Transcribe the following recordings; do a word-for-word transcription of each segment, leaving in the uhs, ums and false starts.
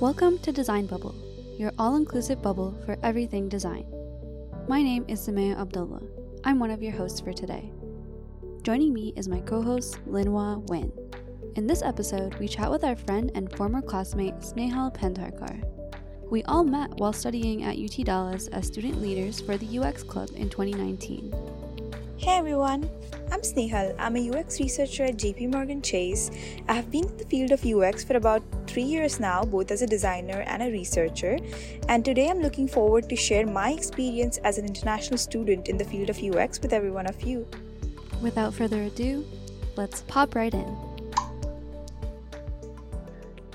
Welcome to Design Bubble, your all-inclusive bubble for everything design. My name is Sameya Abdullah. I'm one of your hosts for today. Joining me is my co-host, Linwa Nguyen. In this episode, we chat with our friend and former classmate, Snehal Pendharkar. We all met while studying at U T Dallas as student leaders for the U X Club in twenty nineteen. Hey everyone, I'm Snehal. I'm a U X researcher at J P Morgan Chase. I have been in the field of U X for about three years now, both as a designer and a researcher. And today I'm looking forward to share my experience as an international student in the field of U X with every one of you. Without further ado, let's pop right in.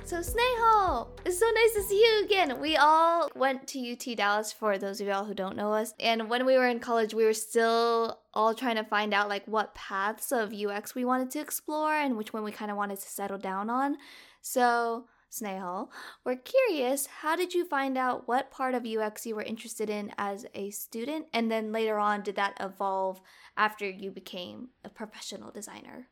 So Snehal, it's so nice to see you again. We all went to U T Dallas, for those of y'all who don't know us. And when we were in college, we were still all trying to find out like what paths of U X we wanted to explore and which one we kind of wanted to settle down on. So Snehal, we're curious, how did you find out what part of U X you were interested in as a student? And then later on, did that evolve after you became a professional designer?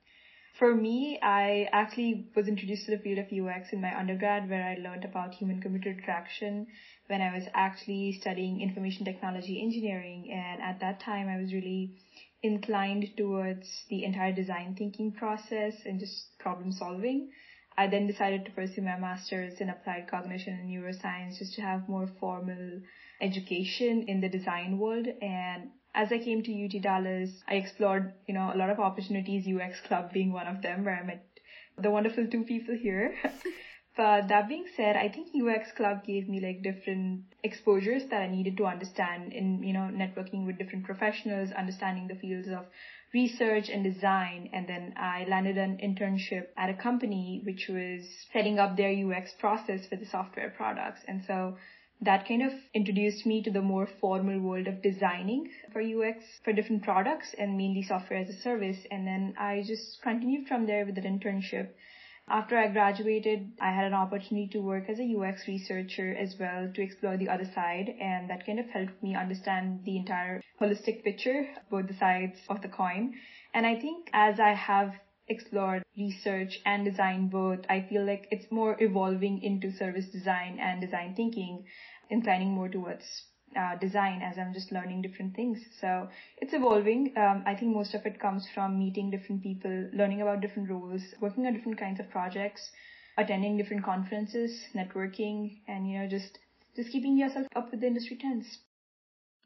For me, I actually was introduced to the field of U X in my undergrad, where I learned about human-computer interaction when I was actually studying information technology engineering. And at that time, I was really inclined towards the entire design thinking process and just problem solving. I then decided to pursue my master's in applied cognition and neuroscience just to have more formal education in the design world. And as I came to U T Dallas, I explored, you know, a lot of opportunities, U X Club being one of them, where I met the wonderful two people here. But that being said, I think U X Club gave me like different exposures that I needed to understand in, you know, networking with different professionals, understanding the fields of research and design. And then I landed an internship at a company which was setting up their U X process for the software products. And so that kind of introduced me to the more formal world of designing for U X for different products and mainly software as a service. And then I just continued from there with an internship. After I graduated, I had an opportunity to work as a U X researcher as well to explore the other side. And that kind of helped me understand the entire holistic picture, both the sides of the coin. And I think as I have explored research and design both, I feel like it's more evolving into service design and design thinking, inclining more towards uh, design as I'm just learning different things. So it's evolving. Um, I think most of it comes from meeting different people, learning about different roles, working on different kinds of projects, attending different conferences, networking, and, you know, just, just keeping yourself up with the industry trends.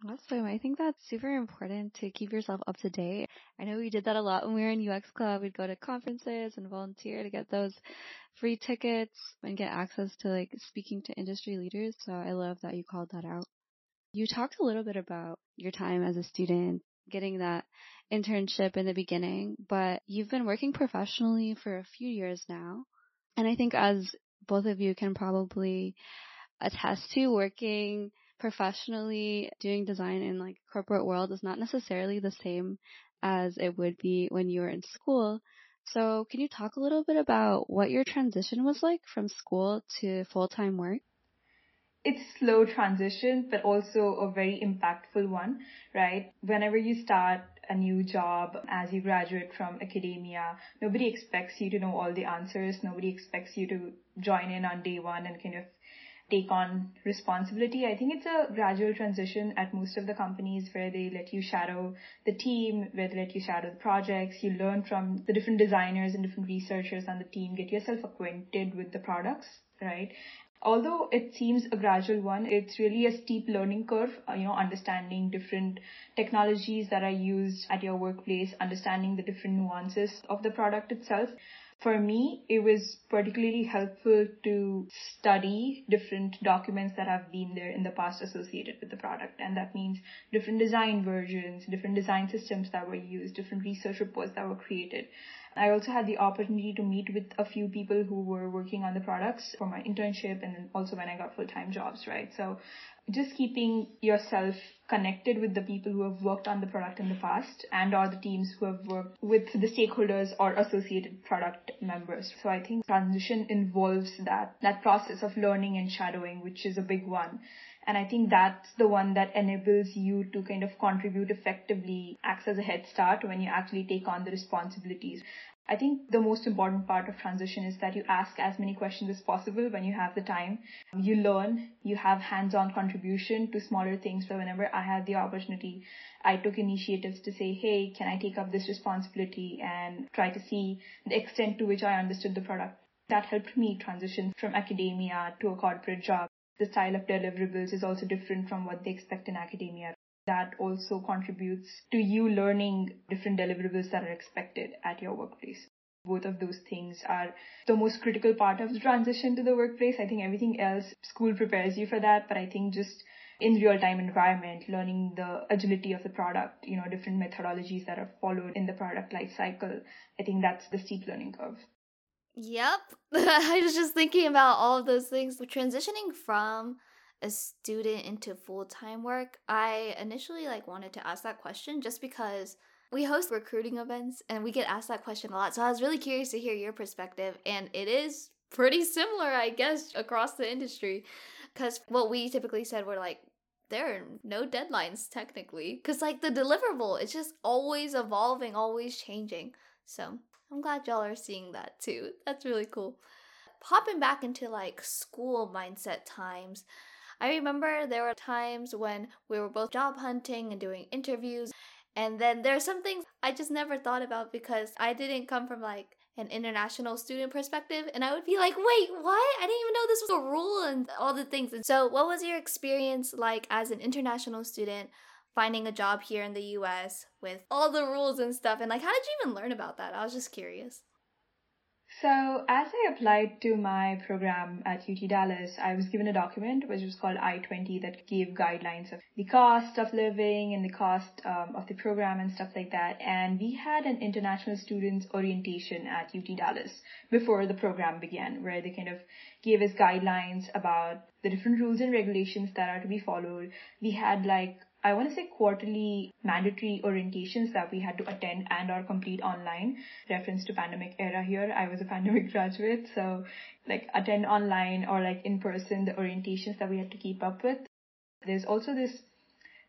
Awesome. I think that's super important to keep yourself up to date. I know we did that a lot when we were in U X Club. We'd go to conferences and volunteer to get those free tickets and get access to like speaking to industry leaders. So I love that you called that out. You talked a little bit about your time as a student, getting that internship in the beginning, but you've been working professionally for a few years now. And I think as both of you can probably attest to, working professionally, doing design in like corporate world is not necessarily the same as it would be when you were in school. So can you talk a little bit about what your transition was like from school to full-time work? It's slow transition, but also a very impactful one, right? Whenever you start a new job as you graduate from academia, nobody expects you to know all the answers. Nobody expects you to join in on day one and kind of take on responsibility. I think it's a gradual transition at most of the companies where they let you shadow the team, where they let you shadow the projects. You learn from the different designers and different researchers on the team, get yourself acquainted with the products, right? Although it seems a gradual one, it's really a steep learning curve, you know, understanding different technologies that are used at your workplace, understanding the different nuances of the product itself. For me, it was particularly helpful to study different documents that have been there in the past associated with the product. And that means different design versions, different design systems that were used, different research reports that were created. I also had the opportunity to meet with a few people who were working on the products for my internship and then also when I got full-time jobs, right? So just keeping yourself connected with the people who have worked on the product in the past and or the teams who have worked with the stakeholders or associated product members. So I think transition involves that, that process of learning and shadowing, which is a big one. And I think that's the one that enables you to kind of contribute effectively, acts as a head start when you actually take on the responsibilities. I think the most important part of transition is that you ask as many questions as possible when you have the time. You learn, you have hands-on contribution to smaller things. So whenever I had the opportunity, I took initiatives to say, hey, can I take up this responsibility and try to see the extent to which I understood the product. That helped me transition from academia to a corporate job. The style of deliverables is also different from what they expect in academia. That also contributes to you learning different deliverables that are expected at your workplace. Both of those things are the most critical part of the transition to the workplace. I think everything else, school prepares you for that, but I think just in real-time environment, learning the agility of the product, you know, different methodologies that are followed in the product life cycle, I think that's the steep learning curve. Yep. I was just thinking about all of those things. Transitioning from a student into full-time work, I initially like wanted to ask that question just because we host recruiting events and we get asked that question a lot. So I was really curious to hear your perspective, and it is pretty similar, I guess, across the industry, because what we typically said were like, there are no deadlines technically, because like the deliverable, it's just always evolving, always changing. So I'm glad y'all are seeing that too. That's really cool. Popping back into like school mindset times, I remember there were times when we were both job hunting and doing interviews, and then there are some things I just never thought about because I didn't come from like an international student perspective, and I would be like, wait, what? I didn't even know this was a rule and all the things. And so what was your experience like as an international student finding a job here in the U S with all the rules and stuff, and like how did you even learn about that? I was just curious. So as I applied to my program at U T Dallas, I was given a document which was called I twenty that gave guidelines of the cost of living and the cost um, of the program and stuff like that. And we had an international students orientation at U T Dallas before the program began, where they kind of gave us guidelines about the different rules and regulations that are to be followed. We had like I want to say quarterly mandatory orientations that we had to attend and or complete online. Reference to pandemic era here. I was a pandemic graduate, so like attend online or like in person, the orientations that we had to keep up with. There's also this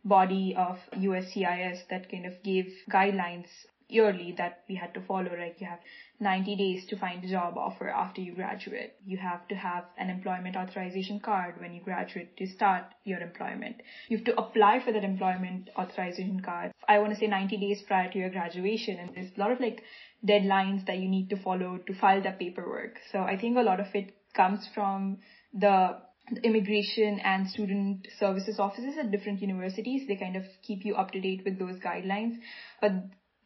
body of U S C I S that kind of gave guidelines yearly that we had to follow. Like you have ninety days to find a job offer after you graduate. You have to have an employment authorization card when you graduate to start your employment. You have to apply for that employment authorization card, I want to say ninety days prior to your graduation. And there's a lot of like deadlines that you need to follow to file that paperwork. So I think a lot of it comes from the immigration and student services offices at different universities. They kind of keep you up to date with those guidelines. But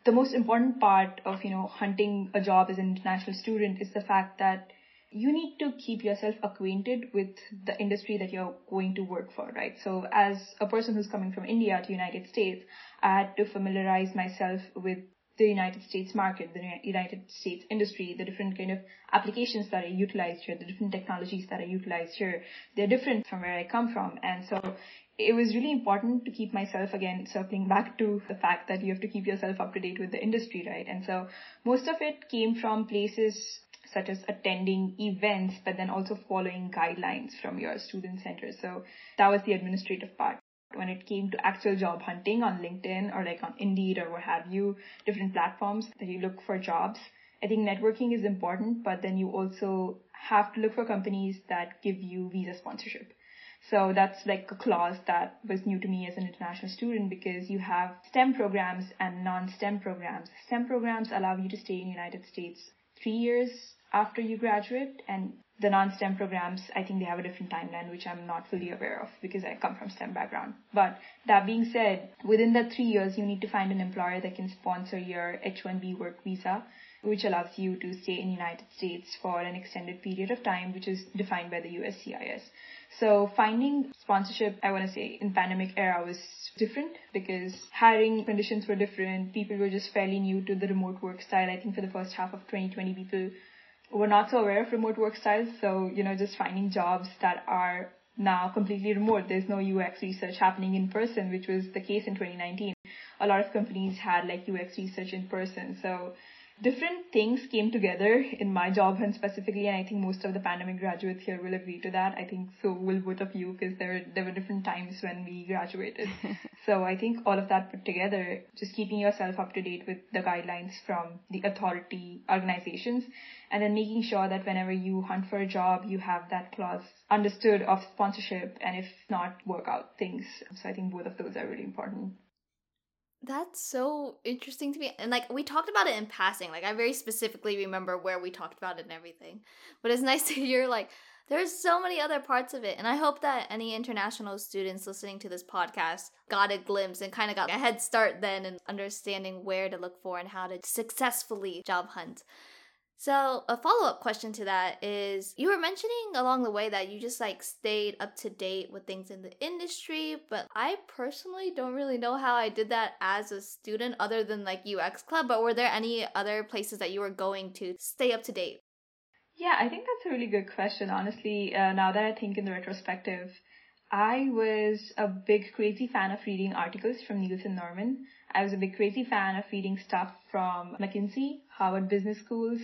the most important part of, you know, hunting a job as an international student is the fact that you need to keep yourself acquainted with the industry that you're going to work for, right? So as a person who's coming from India to the United States, I had to familiarize myself with the United States market, the United States industry, the different kind of applications that are utilized here, the different technologies that are utilized here. They're different from where I come from. And so it was really important to keep myself, again, circling back to the fact that you have to keep yourself up to date with the industry, right? And so most of it came from places such as attending events, but then also following guidelines from your student center. So that was the administrative part. When it came to actual job hunting on LinkedIn or like on Indeed or what have you, different platforms that you look for jobs, I think networking is important, but then you also have to look for companies that give you visa sponsorship. So that's like a clause that was new to me as an international student, because you have STEM programs and non-STEM programs. STEM programs allow you to stay in the United States three years after you graduate, and the non-STEM programs, I think they have a different timeline, which I'm not fully aware of because I come from STEM background. But that being said, within that three years, you need to find an employer that can sponsor your H one B work visa, which allows you to stay in the United States for an extended period of time, which is defined by the U S C I S. So finding sponsorship, I want to say, in pandemic era was different because hiring conditions were different. People were just fairly new to the remote work style. I think for the first half of twenty twenty, people were not so aware of remote work styles. So, you know, just finding jobs that are now completely remote. There's no U X research happening in person, which was the case in twenty nineteen. A lot of companies had like U X research in person. So different things came together in my job, and specifically, and I think most of the pandemic graduates here will agree to that. I think so will both of you, because there, there were different times when we graduated. So I think all of that put together, just keeping yourself up to date with the guidelines from the authority organizations, and then making sure that whenever you hunt for a job, you have that clause understood of sponsorship, and if not, work out things. So I think both of those are really important. That's so interesting to me. And like, we talked about it in passing. Like, I very specifically remember where we talked about it and everything. But it's nice to hear, like, there's so many other parts of it. And I hope that any international students listening to this podcast got a glimpse and kind of got a head start then in understanding where to look for and how to successfully job hunt. So a follow-up question to that is, you were mentioning along the way that you just like stayed up to date with things in the industry, but I personally don't really know how I did that as a student other than like U X Club, but were there any other places that you were going to stay up to date? Yeah, I think that's a really good question. Honestly, uh, now that I think in the retrospective, I was a big crazy fan of reading articles from Nielsen Norman. I was a big crazy fan of reading stuff from McKinsey, Harvard Business Schools,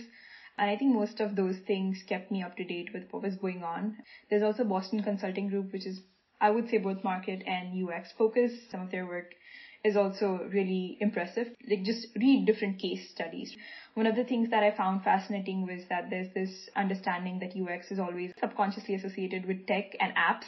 and I think most of those things kept me up to date with what was going on. There's also Boston Consulting Group, which is, I would say, both market and U X focused. Some of their work is also really impressive. Like, just read different case studies. One of the things that I found fascinating was that there's this understanding that U X is always subconsciously associated with tech and apps.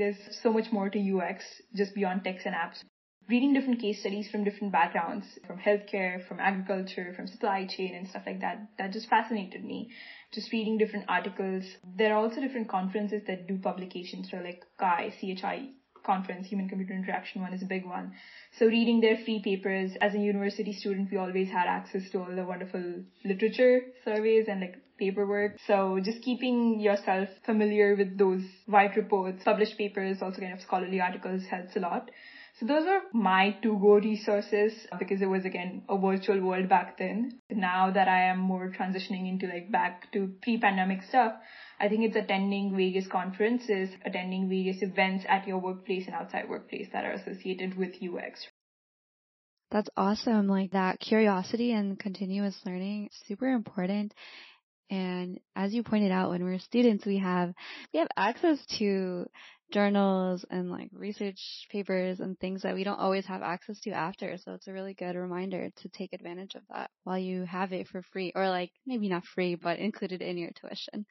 There's so much more to U X just beyond techs and apps. Reading different case studies from different backgrounds, from healthcare, from agriculture, from supply chain and stuff like that, that just fascinated me. Just reading different articles. There are also different conferences that do publications, so like C H I, C H I conference, Human-Computer Interaction one is a big one. So reading their free papers, as a university student, we always had access to all the wonderful literature surveys and like paperwork. So just keeping yourself familiar with those white reports, published papers, also kind of scholarly articles helps a lot. So those are my to-go resources because it was, again, a virtual world back then. Now that I am more transitioning into like back to pre-pandemic stuff, I think it's attending various conferences, attending various events at your workplace and outside workplace that are associated with U X. That's awesome. Like, that curiosity and continuous learning, super important. And as you pointed out, when we're students, we have we have access to journals and like research papers and things that we don't always have access to after. So it's a really good reminder to take advantage of that while you have it for free, or like maybe not free, but included in your tuition.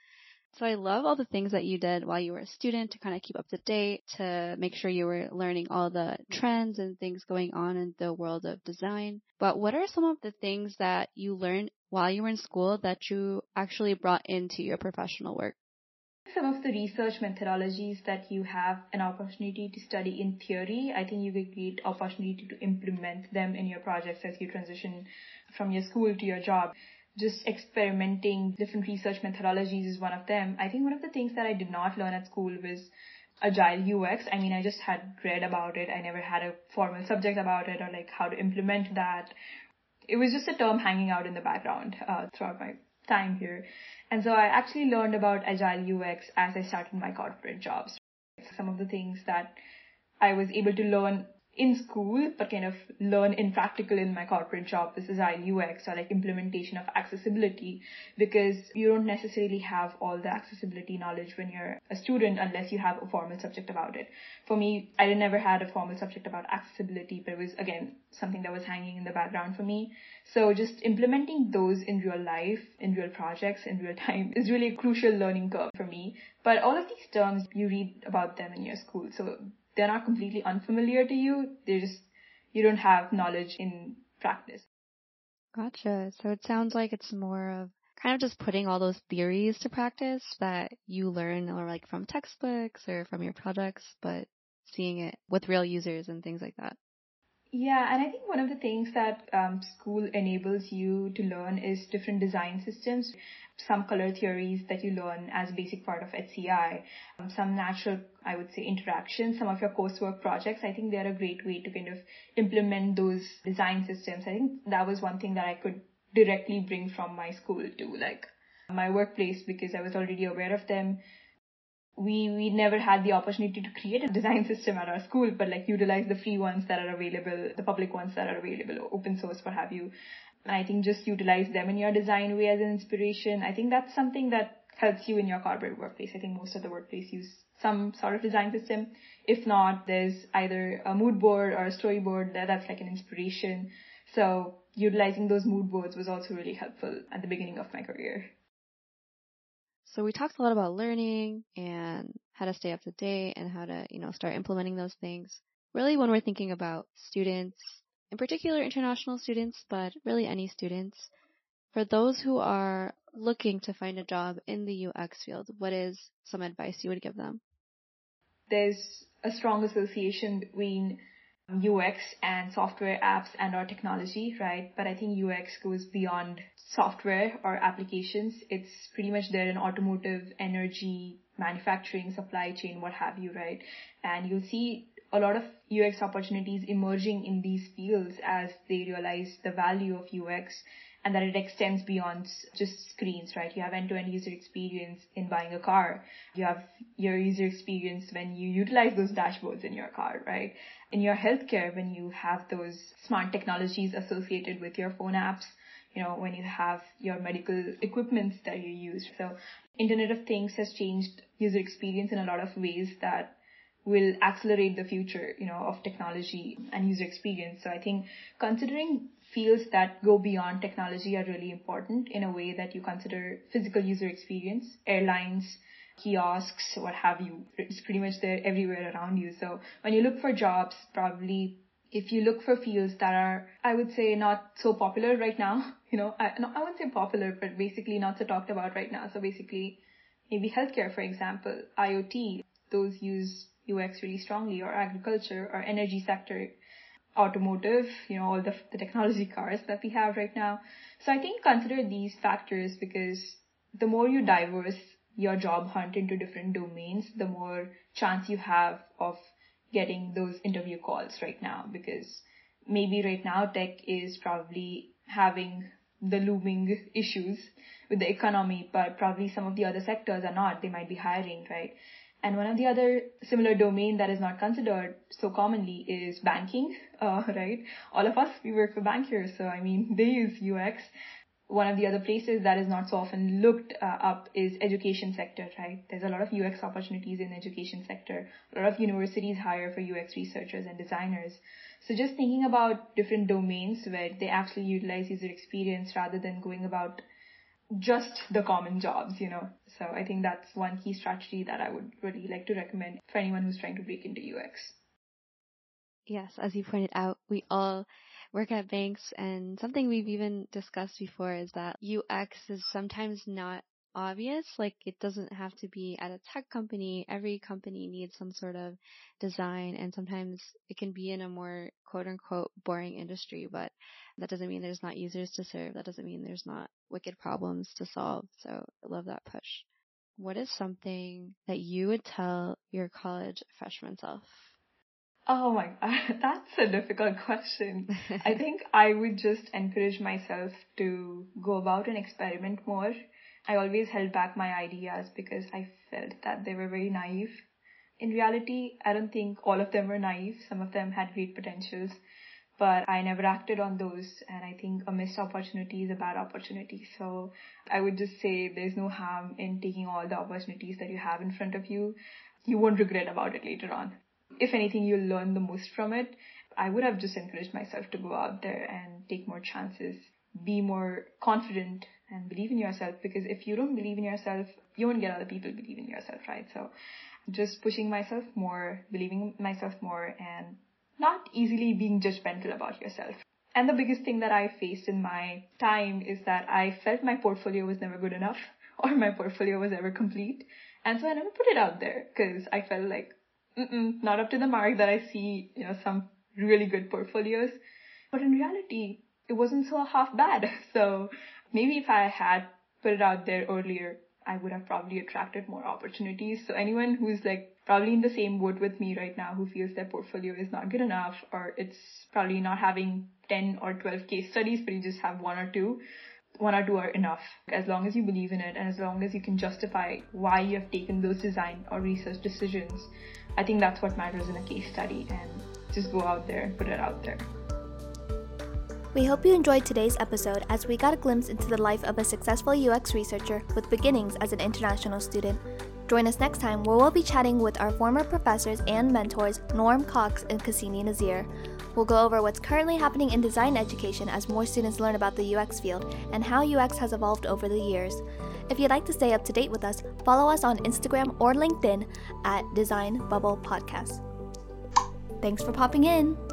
So I love all the things that you did while you were a student to kind of keep up to date, to make sure you were learning all the trends and things going on in the world of design. But what are some of the things that you learned while you were in school that you actually brought into your professional work? Some of the research methodologies that you have an opportunity to study in theory, I think you get great opportunity to implement them in your projects as you transition from your school to your job. Just experimenting different research methodologies is one of them. I think one of the things that I did not learn at school was agile U X. I mean, I just had read about it. I never had a formal subject about it, or like how to implement that. It was just a term hanging out in the background uh, throughout my time here. And so I actually learned about agile U X as I started my corporate jobs. Some of the things that I was able to learn in school, but kind of learn in practical in my corporate job, is agile U X, or like implementation of accessibility, because you don't necessarily have all the accessibility knowledge when you're a student unless you have a formal subject about it. For me, I never had a formal subject about accessibility, but it was, again, something that was hanging in the background for me. So just implementing those in real life, in real projects, in real time is really a crucial learning curve for me. But all of these terms, you read about them in your school, so they're not completely unfamiliar to you. They're just, you don't have knowledge in practice. Gotcha. So it sounds like it's more of kind of just putting all those theories to practice that you learn, or like from textbooks or from your projects, but seeing it with real users and things like that. Yeah, and I think one of the things that um, school enables you to learn is different design systems. Some color theories that you learn as a basic part of H C I, um, some natural, I would say, interactions, some of your coursework projects. I think they're a great way to kind of implement those design systems. I think that was one thing that I could directly bring from my school to like my workplace, because I was already aware of them. We we never had the opportunity to create a design system at our school, but like utilize the free ones that are available, the public ones that are available, open source, what have you. And I think just utilize them in your design way as an inspiration. I think that's something that helps you in your corporate workplace. I think most of the workplace use some sort of design system. If not, there's either a mood board or a storyboard that's like an inspiration. So utilizing those mood boards was also really helpful at the beginning of my career. So we talked a lot about learning and how to stay up to date and how to, you know, start implementing those things. Really, when we're thinking about students, in particular international students, but really any students, for those who are looking to find a job in the U X field, what is some advice you would give them? There's a strong association between U X and software apps and or technology, right? But I think U X goes beyond software or applications. It's pretty much there in automotive, energy, manufacturing, supply chain, what have you, right? And you'll see a lot of U X opportunities emerging in these fields as they realize the value of U X and that it extends beyond just screens, right? You have end-to-end user experience in buying a car. You have your user experience when you utilize those dashboards in your car, right? In your healthcare, when you have those smart technologies associated with your phone apps, you know, when you have your medical equipments that you use. So Internet of Things has changed user experience in a lot of ways that will accelerate the future, you know, of technology and user experience. So I think considering fields that go beyond technology are really important in a way that you consider physical user experience, airlines, kiosks, what have you. It's pretty much there everywhere around you. So when you look for jobs, probably if you look for fields that are, I would say, not so popular right now, you know, I, no, I wouldn't say popular, but basically not so talked about right now. So basically maybe healthcare, for example, I O T, those use U X really strongly, or agriculture or energy sector, automotive, you know, all the, the technology cars that we have right now. So I think consider these factors, because the more you diverse your job hunt into different domains, the more chance you have of getting those interview calls right now, because maybe right now tech is probably having the looming issues with the economy, but probably some of the other sectors are not. They might be hiring, right? And one of the other similar domain that is not considered so commonly is banking, uh, right? All of us, we work for banks here, so I mean, they use U X. One of the other places that is not so often looked uh, up is education sector, right? There's a lot of U X opportunities in the education sector. A lot of universities hire for U X researchers and designers. So just thinking about different domains where they actually utilize user experience rather than going about just the common jobs, you know. So I think that's one key strategy that I would really like to recommend for anyone who's trying to break into U X. Yes, as you pointed out, we all work at banks, and something we've even discussed before is that U X is sometimes not obvious. Like, it doesn't have to be at a tech company. Every company needs some sort of design, and sometimes it can be in a more quote-unquote boring industry, but that doesn't mean there's not users to serve. That doesn't mean there's not wicked problems to solve. So I love that push. What is something that you would tell your college freshman self? Oh my God, that's a difficult question. I think I would just encourage myself to go about and experiment more. I always held back my ideas because I felt that they were very naive. In reality, I don't think all of them were naive. Some of them had great potentials, but I never acted on those. And I think a missed opportunity is a bad opportunity. So I would just say there's no harm in taking all the opportunities that you have in front of you. You won't regret about it later on. If anything, you'll learn the most from it. I would have just encouraged myself to go out there and take more chances, be more confident, and believe in yourself, because if you don't believe in yourself, you won't get other people believe in yourself, right? So just pushing myself more, believing myself more, and not easily being judgmental about yourself. And the biggest thing that I faced in my time is that I felt my portfolio was never good enough, or my portfolio was ever complete. And so I never put it out there because I felt like, mm-mm, not up to the mark that I see, you know, some really good portfolios. But in reality, it wasn't so half bad. So maybe if I had put it out there earlier, I would have probably attracted more opportunities. So anyone who's like probably in the same boat with me right now, who feels their portfolio is not good enough, or it's probably not having ten or twelve case studies, but you just have one or two, one or two are enough. As long as you believe in it, and as long as you can justify why you have taken those design or research decisions, I think that's what matters in a case study. And just go out there and put it out there. We hope you enjoyed today's episode as we got a glimpse into the life of a successful U X researcher with beginnings as an international student. Join us next time where we'll be chatting with our former professors and mentors Norm Cox and Cassini Nazir. We'll go over what's currently happening in design education as more students learn about the U X field and how U X has evolved over the years. If you'd like to stay up to date with us, follow us on Instagram or LinkedIn at Design Bubble Podcast. Thanks for popping in!